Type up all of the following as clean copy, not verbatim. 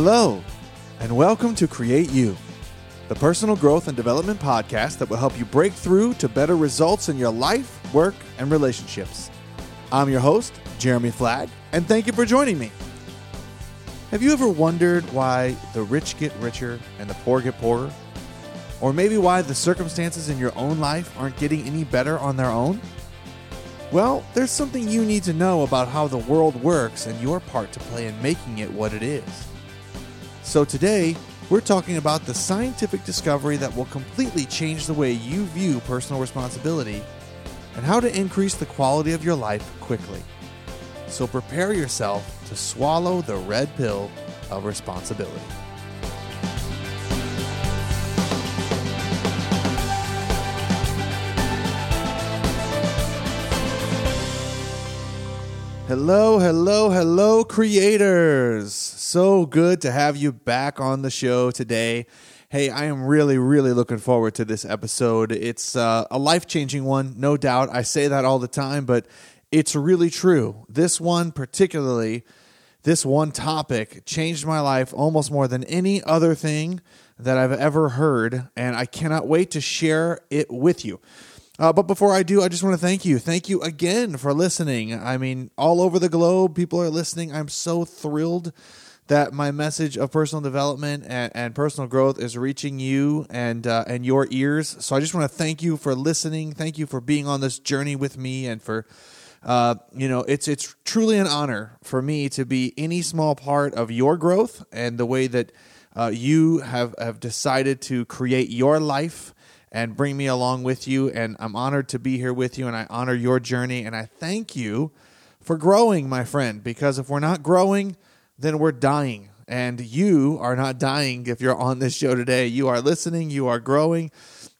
Hello, and welcome to Create You, the personal growth and development podcast that will help you break through to better results in your life, work, and relationships. I'm your host, Jeremy Flagg, and thank you for joining me. Have you ever wondered why the rich get richer and the poor get poorer? Or maybe why the circumstances in your own life aren't getting any better on their own? Well, there's something you need to know about how the world works and your part to play in making it what it is. So today, we're talking about the scientific discovery that will completely change the way you view personal responsibility and how to increase the quality of your life quickly. So prepare yourself to swallow the red pill of responsibility. Hello, hello, hello, creators. So good to have you back on the show today. Hey, I am really looking forward to this episode. It's a life-changing one, no doubt. I say that all the time, but it's really true. This one particularly, this one topic changed my life almost more than any other thing that I've ever heard, and I cannot wait to share it with you. But before I do, I just want to thank you. Thank you again for listening. I mean, all over the globe, people are listening. I'm so thrilled that my message of personal development and personal growth is reaching you and your ears. So I just want to thank you for listening. Thank you for being on this journey with me and for, it's truly an honor for me to be any small part of your growth and the way that you have decided to create your life and bring me along with you, and I'm honored to be here with you, and I honor your journey, and I thank you for growing, my friend, because if we're not growing, then we're dying, and you are not dying if you're on this show today. You are listening, you are growing,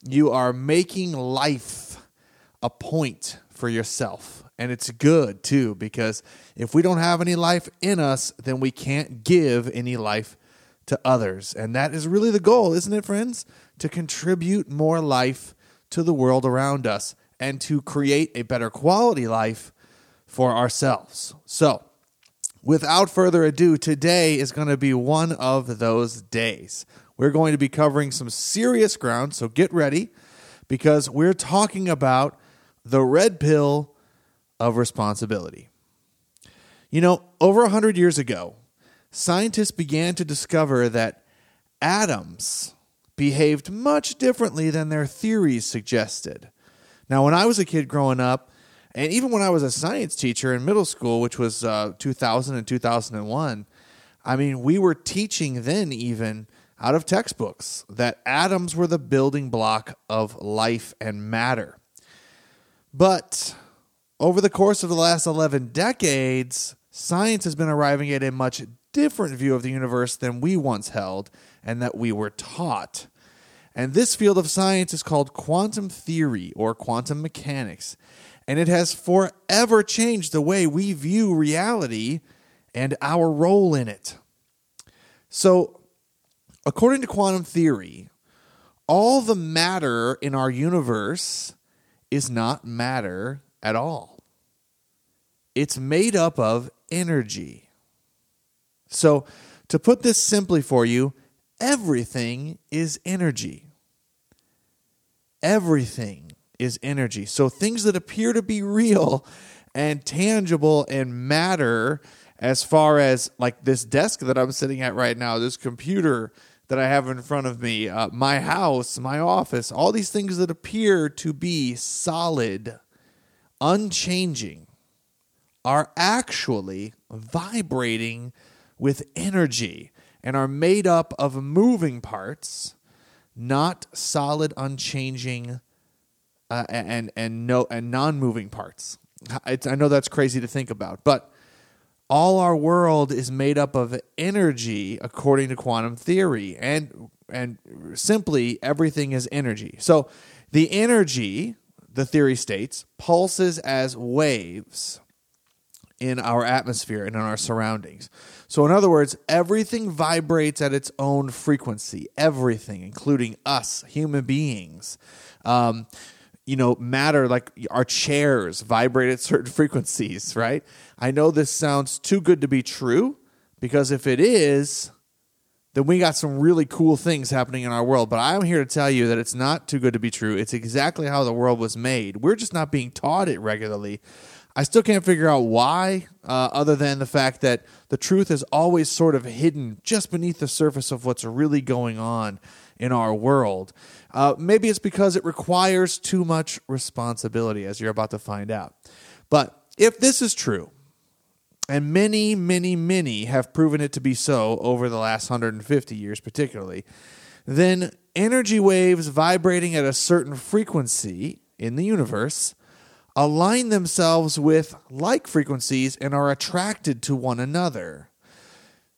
you are making life a point for yourself, and it's good, too, because if we don't have any life in us, then we can't give any life to others, and that is really the goal, isn't it, friends? To contribute more life to the world around us and to create a better quality life for ourselves. So, without further ado, today is going to be one of those days. We're going to be covering some serious ground, so get ready, because we're talking about the red pill of responsibility. You know, over 100 years ago, scientists began to discover that atoms behaved much differently than their theories suggested. Now, when I was a kid growing up, and even when I was a science teacher in middle school, which was 2000 and 2001, I mean, we were teaching then even out of textbooks that atoms were the building block of life and matter. But over the course of the last 11 decades, science has been arriving at a much different view of the universe than we once held and that we were taught. And this field of science is called quantum theory or quantum mechanics, and it has forever changed the way we view reality and our role in it. So, according to quantum theory, all the matter in our universe is not matter at all. It's made up of energy. So, to put this simply for you, everything is energy. Everything is energy. So, things that appear to be real and tangible and matter, as far as like this desk that I'm sitting at right now, this computer that I have in front of me, my house, my office, all these things that appear to be solid, unchanging, are actually vibrating with energy, and are made up of moving parts, not solid, unchanging, and non-moving parts. I know that's crazy to think about, but all our world is made up of energy, according to quantum theory, and simply everything is energy. So, the energy, the theory states, pulses as waves in our atmosphere and in our surroundings. So in other words, everything vibrates at its own frequency. Everything, including us, human beings. Matter, like our chairs vibrate at certain frequencies, right? I know this sounds too good to be true, because if it is, then we got some really cool things happening in our world. But I'm here to tell you that it's not too good to be true. It's exactly how the world was made. We're just not being taught it regularly. I still can't figure out why, other than the fact that the truth is always sort of hidden just beneath the surface of what's really going on in our world. Maybe it's because it requires too much responsibility, as you're about to find out. But if this is true, and many, many, many have proven it to be so over the last 150 years particularly, then energy waves vibrating at a certain frequency in the universe align themselves with like frequencies and are attracted to one another.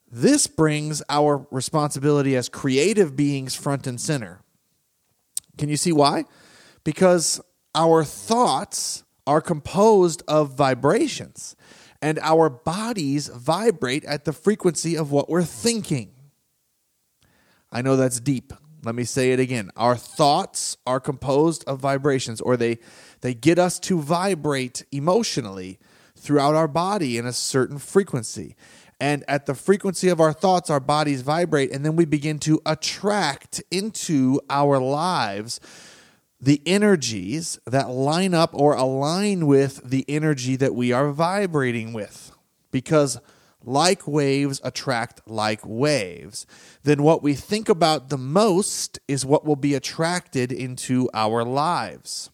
This brings our responsibility as creative beings front and center. Can you see why? Because our thoughts are composed of vibrations, and our bodies vibrate at the frequency of what we're thinking. I know that's deep. Let me say it again. Our thoughts are composed of vibrations, or they get us to vibrate emotionally throughout our body in a certain frequency. And at the frequency of our thoughts, our bodies vibrate, and then we begin to attract into our lives the energies that line up or align with the energy that we are vibrating with. Because like waves attract like waves, then what we think about the most is what will be attracted into our lives.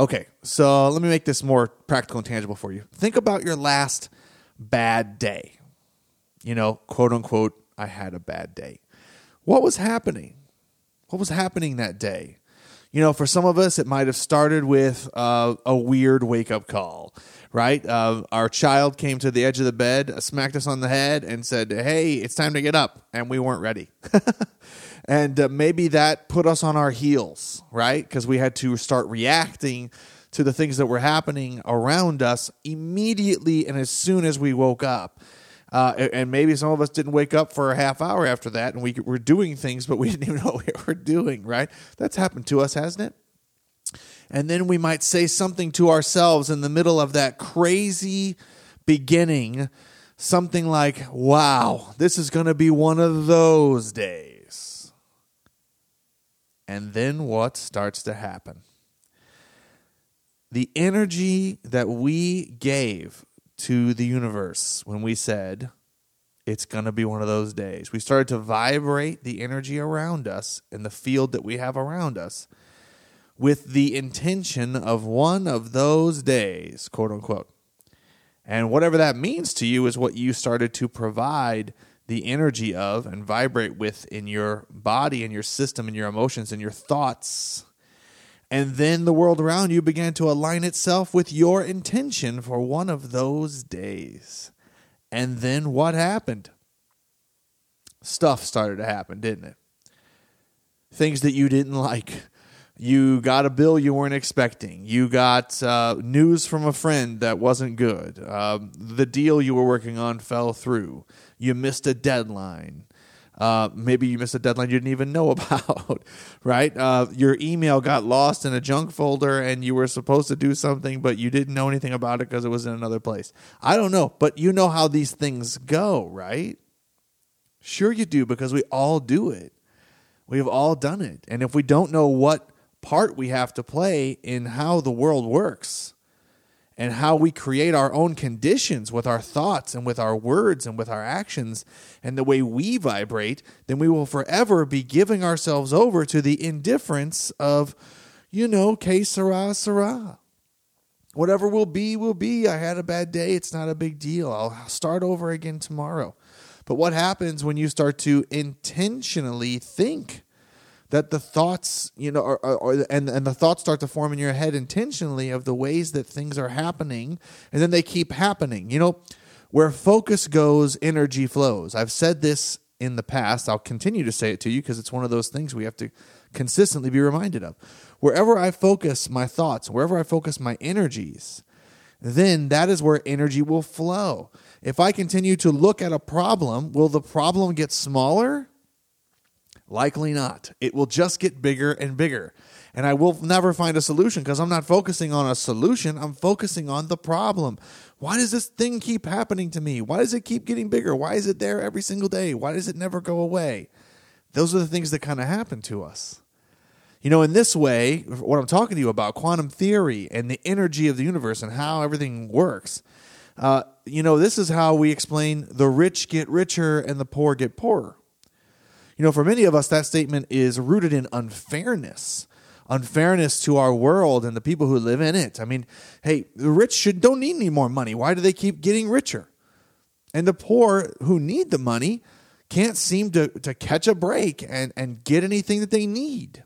Okay, so let me make this more practical and tangible for you. Think about your last bad day. You know, quote unquote, I had a bad day. What was happening? What was happening that day? You know, for some of us, it might have started with a weird wake-up call, right? Our child came to the edge of the bed, smacked us on the head, and said, hey, it's time to get up, and we weren't ready. And maybe that put us on our heels, right? Because we had to start reacting to the things that were happening around us immediately and as soon as we woke up. And maybe some of us didn't wake up for a half hour after that, and we were doing things, but we didn't even know what we were doing, right? That's happened to us, hasn't it? And then we might say something to ourselves in the middle of that crazy beginning, something like, wow, this is going to be one of those days. And then what starts to happen? The energy that we gave to the universe when we said, it's going to be one of those days. We started to vibrate the energy around us and the field that we have around us with the intention of one of those days, quote unquote. And whatever that means to you is what you started to provide the energy of and vibrate with in your body and your system and your emotions and your thoughts. And then the world around you began to align itself with your intention for one of those days. And then what happened? Stuff started to happen, didn't it? Things that you didn't like. You got a bill you weren't expecting. You got news from a friend that wasn't good. The deal you were working on fell through. You missed a deadline. Maybe you missed a deadline you didn't even know about, right? Your email got lost in a junk folder and you were supposed to do something, but you didn't know anything about it because it was in another place. I don't know, but you know how these things go, right? Sure you do, because we all do it. We've all done it. And if we don't know what part we have to play in how the world works and how we create our own conditions with our thoughts and with our words and with our actions and the way we vibrate, then we will forever be giving ourselves over to the indifference of, you know, que sera, sera. Whatever will be, will be. I had a bad day. It's not a big deal. I'll start over again tomorrow. But what happens when you start to intentionally think that the thoughts, you know, and the thoughts start to form in your head intentionally of the ways that things are happening, and then they keep happening. You know, where focus goes, energy flows. I've said this in the past. I'll continue to say it to you because it's one of those things we have to consistently be reminded of. Wherever I focus my thoughts, wherever I focus my energies, then that is where energy will flow. If I continue to look at a problem, will the problem get smaller? Likely not. It will just get bigger and bigger. And I will never find a solution because I'm not focusing on a solution. I'm focusing on the problem. Why does this thing keep happening to me? Why does it keep getting bigger? Why is it there every single day? Why does it never go away? Those are the things that kind of happen to us. You know, in this way, what I'm talking to you about, quantum theory and the energy of the universe and how everything works, you know, this is how we explain the rich get richer and the poor get poorer. You know, for many of us, that statement is rooted in unfairness. Unfairness to our world and the people who live in it. I mean, hey, the rich don't need any more money. Why do they keep getting richer? And the poor who need the money can't seem to catch a break and get anything that they need.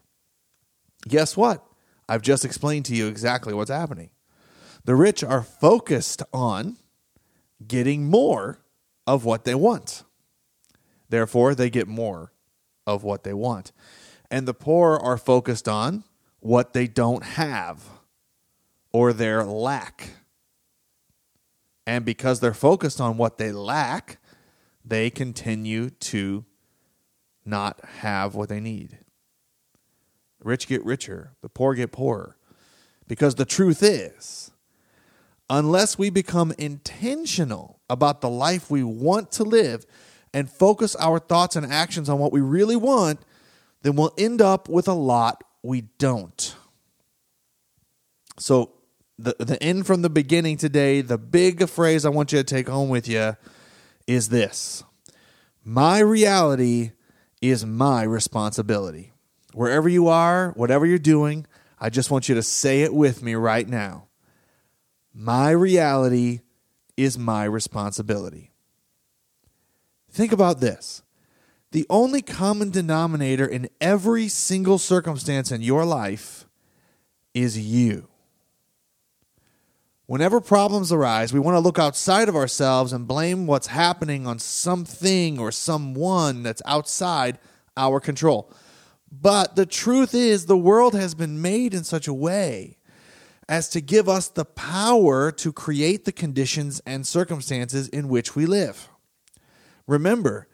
Guess what? I've just explained to you exactly what's happening. The rich are focused on getting more of what they want. Therefore, they get more of what they want. And the poor are focused on what they don't have or their lack. And because they're focused on what they lack, they continue to not have what they need. The rich get richer, the poor get poorer. Because the truth is, unless we become intentional about the life we want to live and focus our thoughts and actions on what we really want, then we'll end up with a lot we don't. So the end from the beginning today, the big phrase I want you to take home with you is this. My reality is my responsibility. Wherever you are, whatever you're doing, I just want you to say it with me right now. My reality is my responsibility. Think about this. The only common denominator in every single circumstance in your life is you. Whenever problems arise, we want to look outside of ourselves and blame what's happening on something or someone that's outside our control. But the truth is, the world has been made in such a way as to give us the power to create the conditions and circumstances in which we live. Remember,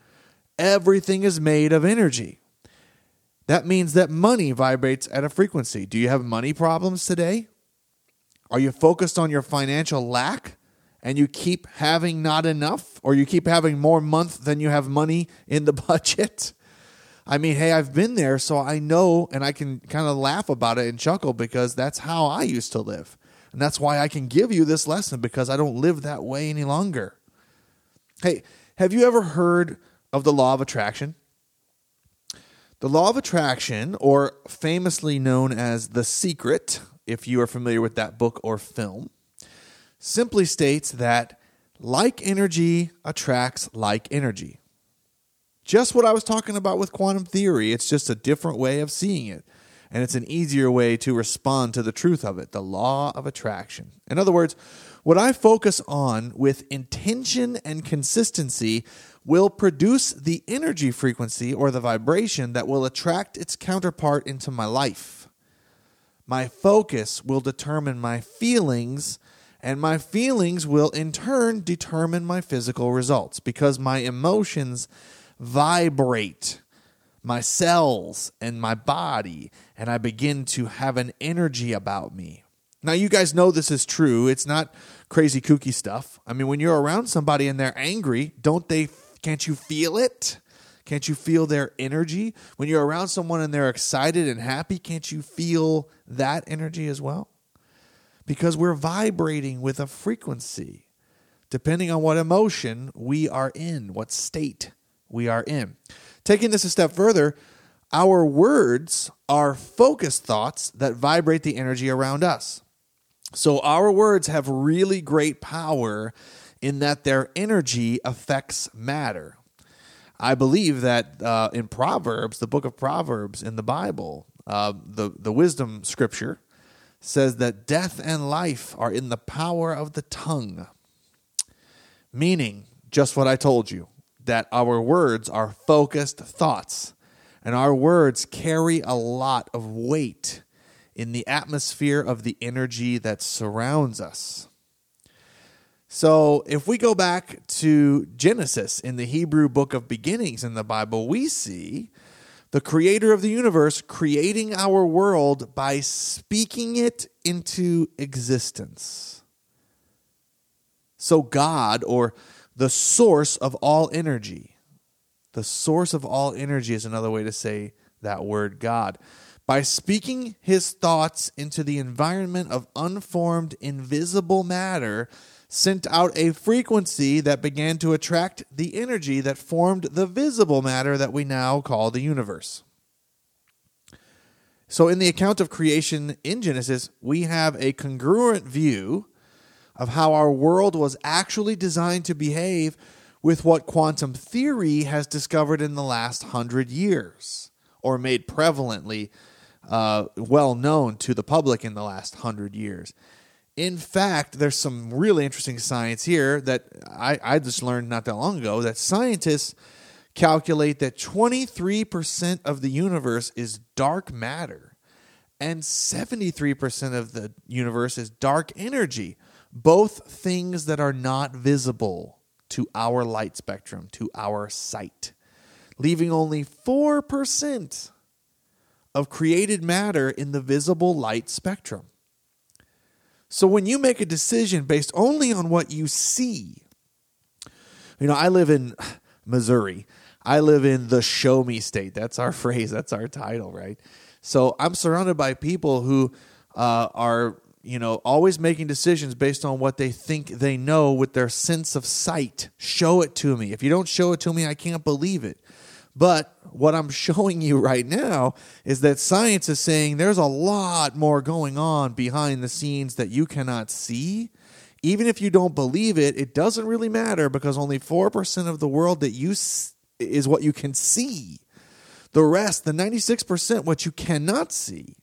everything is made of energy. That means that money vibrates at a frequency. Do you have money problems today? Are you focused on your financial lack and you keep having not enough, or you keep having more month than you have money in the budget? I mean, hey, I've been there, so I know, and I can kind of laugh about it and chuckle because that's how I used to live. And that's why I can give you this lesson, because I don't live that way any longer. Hey, have you ever heard of the law of attraction? The law of attraction, or famously known as The Secret, if you are familiar with that book or film, simply states that like energy attracts like energy. Just what I was talking about with quantum theory. It's just a different way of seeing it, and it's an easier way to respond to the truth of it, the law of attraction. In other words, what I focus on with intention and consistency will produce the energy frequency or the vibration that will attract its counterpart into my life. My focus will determine my feelings, and my feelings will in turn determine my physical results, because my emotions vibrate my cells and my body, and I begin to have an energy about me. Now, you guys know this is true. It's not crazy kooky stuff. I mean, when you're around somebody and they're angry, can't you feel it? Can't you feel their energy? When you're around someone and they're excited and happy, can't you feel that energy as well? Because we're vibrating with a frequency depending on what emotion we are in, what state we are in. Taking this a step further, our words are focused thoughts that vibrate the energy around us. So our words have really great power in that their energy affects matter. I believe that in Proverbs, the book of Proverbs in the Bible, the wisdom scripture says that death and life are in the power of the tongue. Meaning, just what I told you, that our words are focused thoughts, and our words carry a lot of weight in the atmosphere of the energy that surrounds us. So if we go back to Genesis in the Hebrew book of beginnings in the Bible, we see the creator of the universe, creating our world by speaking it into existence. So God, or the source of all energy, the source of all energy is another way to say that word God. By speaking his thoughts into the environment of unformed, invisible matter, sent out a frequency that began to attract the energy that formed the visible matter that we now call the universe. So in the account of creation in Genesis, we have a congruent view of how our world was actually designed to behave with what quantum theory has discovered in the last 100 years, or made prevalently well known to the public in the last 100 years. In fact, there's some really interesting science here that I just learned not that long ago, that scientists calculate that 23% of the universe is dark matter and 73% of the universe is dark energy, both things that are not visible to our light spectrum, to our sight, leaving only 4% of created matter in the visible light spectrum. So when you make a decision based only on what you see, you know, I live in Missouri. I live in the show me state. That's our phrase. That's our title, right? So I'm surrounded by people who are, you know, always making decisions based on what they think they know with their sense of sight. Show it to me. If you don't show it to me, I can't believe it. But what I'm showing you right now is that science is saying there's a lot more going on behind the scenes that you cannot see. Even if you don't believe it, it doesn't really matter, because only 4% of the world that you is what you can see. The rest, the 96%, what you cannot see,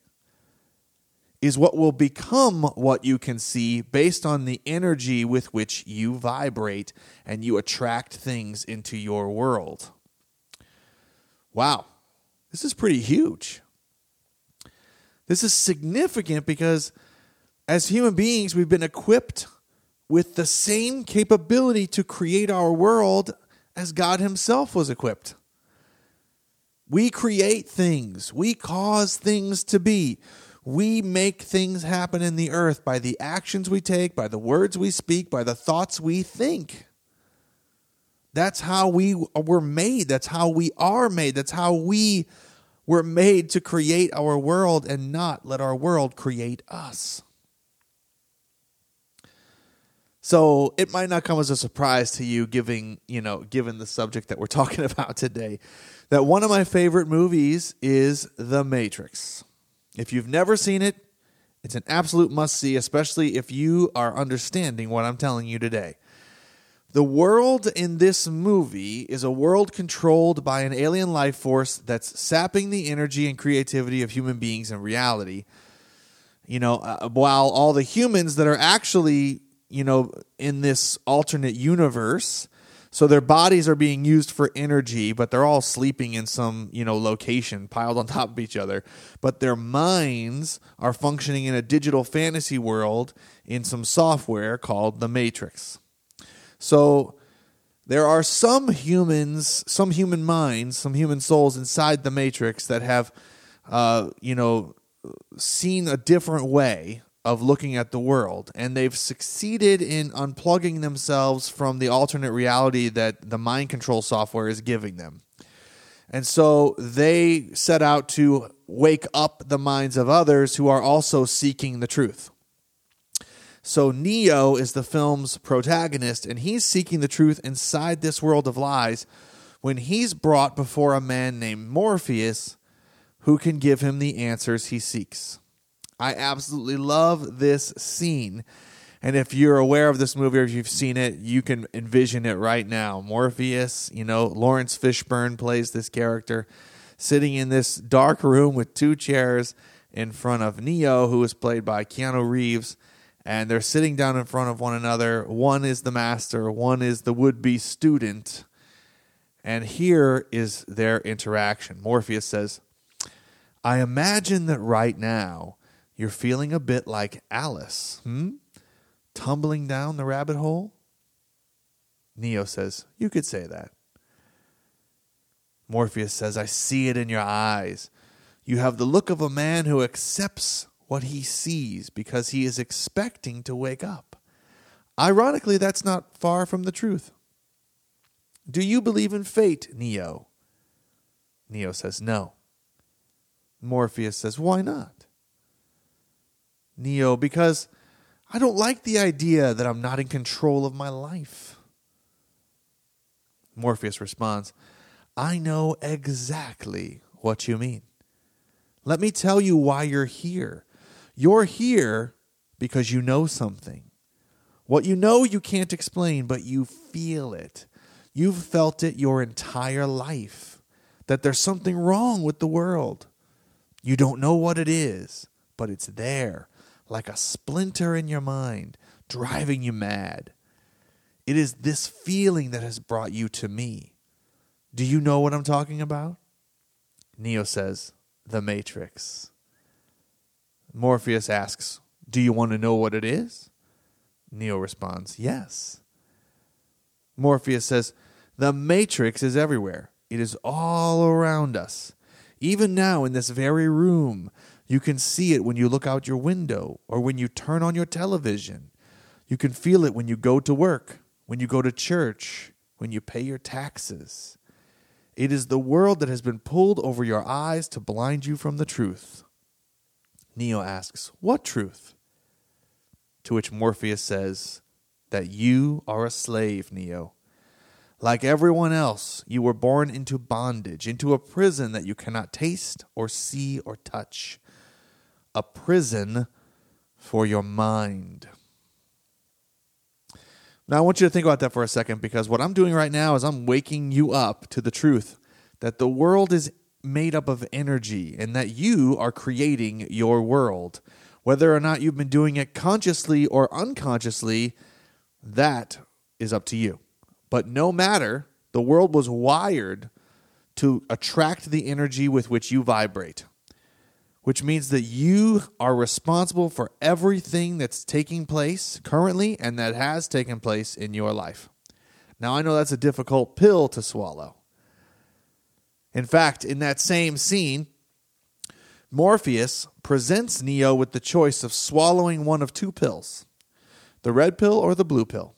is what will become what you can see based on the energy with which you vibrate and you attract things into your world. Wow, this is pretty huge. This is significant because as human beings, we've been equipped with the same capability to create our world as God himself was equipped. We create things. We cause things to be. We make things happen in the earth by the actions we take, by the words we speak, by the thoughts we think. That's how we were made. That's how we are made. That's how we were made to create our world and not let our world create us. So it might not come as a surprise to you, given the subject that we're talking about today, that one of my favorite movies is The Matrix. If you've never seen it, it's an absolute must-see, especially if you are understanding what I'm telling you today. The world in this movie is a world controlled by an alien life force that's sapping the energy and creativity of human beings in reality. You know, while all the humans that are actually, you know, in this alternate universe, so their bodies are being used for energy, but they're all sleeping in some, you know, location piled on top of each other. But their minds are functioning in a digital fantasy world in some software called The Matrix. So there are some humans, some human minds, some human souls inside the Matrix that have, seen a different way of looking at the world. And they've succeeded in unplugging themselves from the alternate reality that the mind control software is giving them. And so they set out to wake up the minds of others who are also seeking the truth. So Neo is the film's protagonist, and he's seeking the truth inside this world of lies when he's brought before a man named Morpheus who can give him the answers he seeks. I absolutely love this scene. And if you're aware of this movie or if you've seen it, you can envision it right now. Morpheus, Lawrence Fishburne plays this character, sitting in this dark room with two chairs in front of Neo, who is played by Keanu Reeves. And they're sitting down in front of one another. One is the master, one is the would-be student. And here is their interaction. Morpheus says, "I imagine that right now you're feeling a bit like Alice, tumbling down the rabbit hole?" Neo says, "You could say that." Morpheus says, I see it in your eyes. You have the look of a man who accepts what he sees because he is expecting to wake up. Ironically, that's not far from the truth. Do you believe in fate, Neo? Neo says, no. Morpheus says, why not? Neo, because I don't like the idea that I'm not in control of my life. Morpheus responds, I know exactly what you mean. Let me tell you why you're here. You're here because you know something. What you know you can't explain, but you feel it. You've felt it your entire life, that there's something wrong with the world. You don't know what it is, but it's there, like a splinter in your mind, driving you mad. It is this feeling that has brought you to me. Do you know what I'm talking about? Neo says, The Matrix. Morpheus asks, do you want to know what it is? Neo responds, yes. Morpheus says, The Matrix is everywhere. It is all around us. Even now in this very room, you can see it when you look out your window or when you turn on your television. You can feel it when you go to work, when you go to church, when you pay your taxes. It is the world that has been pulled over your eyes to blind you from the truth. Neo asks, what truth? To which Morpheus says, that you are a slave, Neo. Like everyone else, you were born into bondage, into a prison that you cannot taste or see or touch. A prison for your mind. Now, I want you to think about that for a second, because what I'm doing right now is I'm waking you up to the truth that the world is made up of energy and that you are creating your world. Whether or not you've been doing it consciously or unconsciously, that is up to you. But no matter, the world was wired to attract the energy with which you vibrate, which means that you are responsible for everything that's taking place currently and that has taken place in your life. Now, I know that's a difficult pill to swallow. In fact, in that same scene, Morpheus presents Neo with the choice of swallowing one of two pills, the red pill or the blue pill.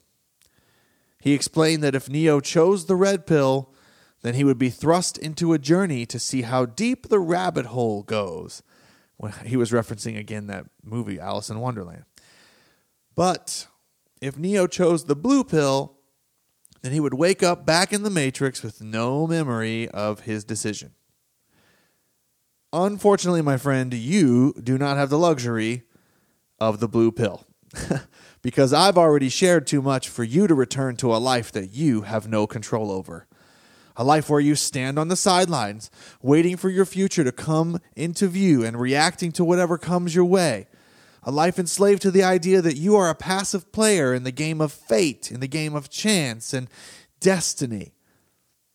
He explained that if Neo chose the red pill, then he would be thrust into a journey to see how deep the rabbit hole goes. Well, he was referencing again that movie, Alice in Wonderland. But if Neo chose the blue pill, then he would wake up back in the Matrix with no memory of his decision. Unfortunately, my friend, you do not have the luxury of the blue pill. Because I've already shared too much for you to return to a life that you have no control over. A life where you stand on the sidelines, waiting for your future to come into view and reacting to whatever comes your way. A life enslaved to the idea that you are a passive player in the game of fate, in the game of chance and destiny.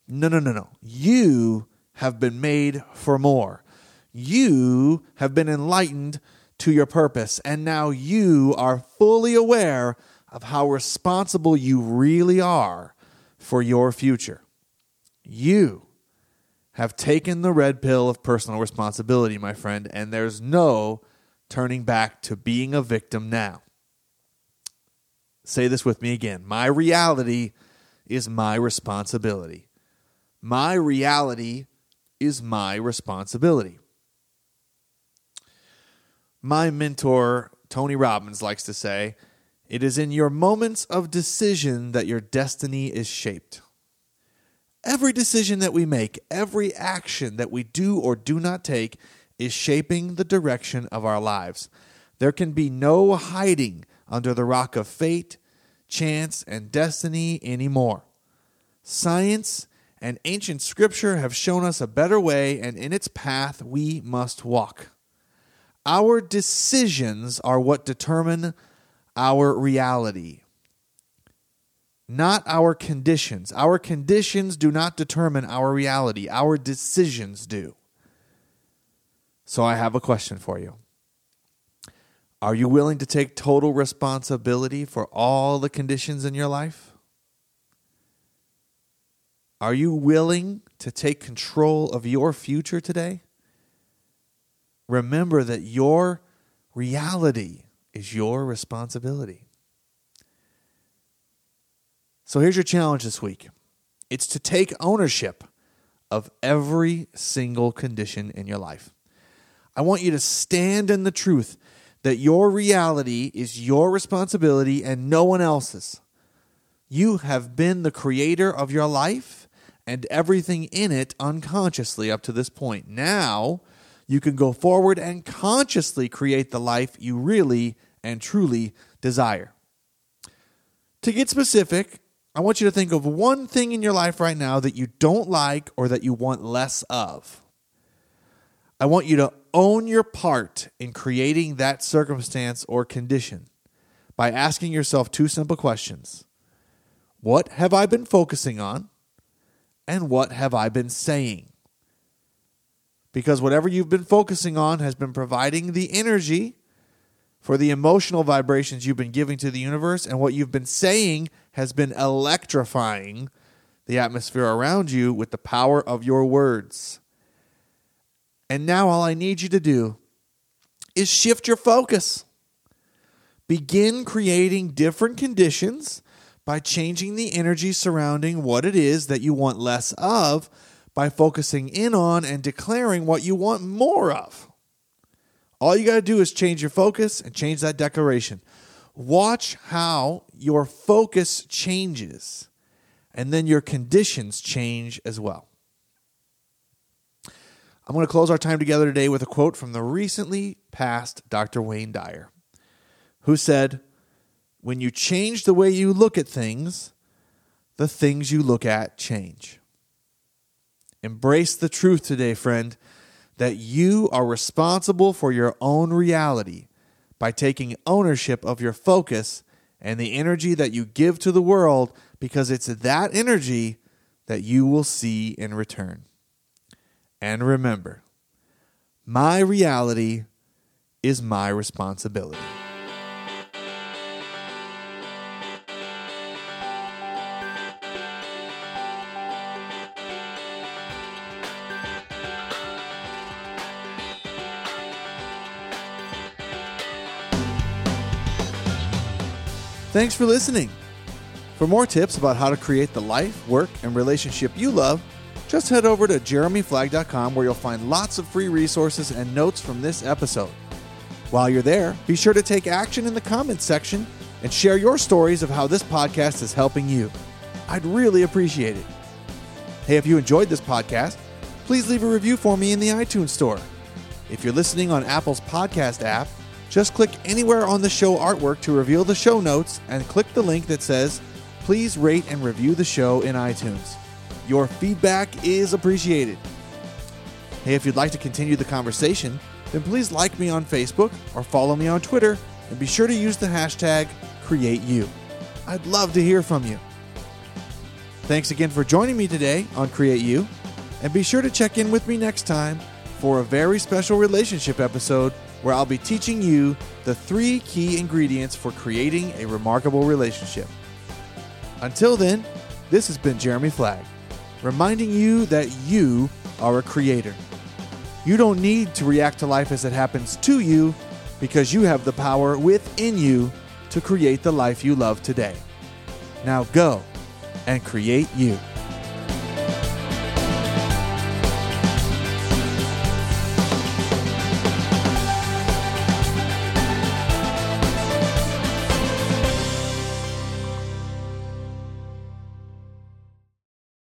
No. You have been made for more. You have been enlightened to your purpose, and now you are fully aware of how responsible you really are for your future. You have taken the red pill of personal responsibility, my friend, and there's no turning back to being a victim now. Say this with me again. My reality is my responsibility. My reality is my responsibility. My mentor, Tony Robbins, likes to say, it is in your moments of decision that your destiny is shaped. Every decision that we make, every action that we do or do not take is shaping the direction of our lives. There can be no hiding under the rock of fate, chance, and destiny anymore. Science and ancient scripture have shown us a better way, and in its path we must walk. Our decisions are what determine our reality, not our conditions. Our conditions do not determine our reality. Our decisions do. So I have a question for you. Are you willing to take total responsibility for all the conditions in your life? Are you willing to take control of your future today, remember that your reality is your responsibility. So here's your challenge this week. It's to take ownership of every single condition in your life. I want you to stand in the truth that your reality is your responsibility and no one else's. You have been the creator of your life and everything in it unconsciously up to this point. Now, you can go forward and consciously create the life you really and truly desire. To get specific, I want you to think of one thing in your life right now that you don't like or that you want less of. I want you to own your part in creating that circumstance or condition by asking yourself two simple questions. What have I been focusing on? And what have I been saying? Because whatever you've been focusing on has been providing the energy for the emotional vibrations you've been giving to the universe, and what you've been saying has been electrifying the atmosphere around you with the power of your words. And now all I need you to do is shift your focus. Begin creating different conditions by changing the energy surrounding what it is that you want less of, by focusing in on and declaring what you want more of. All you got to do is change your focus and change that declaration. Watch how your focus changes, and then your conditions change as well. I'm going to close our time together today with a quote from the recently passed Dr. Wayne Dyer, who said, "When you change the way you look at things, the things you look at change." Embrace the truth today, friend, that you are responsible for your own reality by taking ownership of your focus and the energy that you give to the world, because it's that energy that you will see in return. And remember, my reality is my responsibility. Thanks for listening. For more tips about how to create the life, work, and relationship you love, just head over to JeremyFlagg.com, where you'll find lots of free resources and notes from this episode. While you're there, be sure to take action in the comments section and share your stories of how this podcast is helping you. I'd really appreciate it. Hey, if you enjoyed this podcast, please leave a review for me in the iTunes store. If you're listening on Apple's podcast app, just click anywhere on the show artwork to reveal the show notes and click the link that says, "Please rate and review the show in iTunes." Your feedback is appreciated. Hey, if you'd like to continue the conversation, then please like me on Facebook or follow me on Twitter, and be sure to use the hashtag #CreateYou. I'd love to hear from you. Thanks again for joining me today on Create You, and be sure to check in with me next time for a very special relationship episode, where I'll be teaching you the 3 key ingredients for creating a remarkable relationship. Until then, this has been Jeremy Flagg, reminding you that you are a creator. You don't need to react to life as it happens to you, because you have the power within you to create the life you love today. Now go and create you.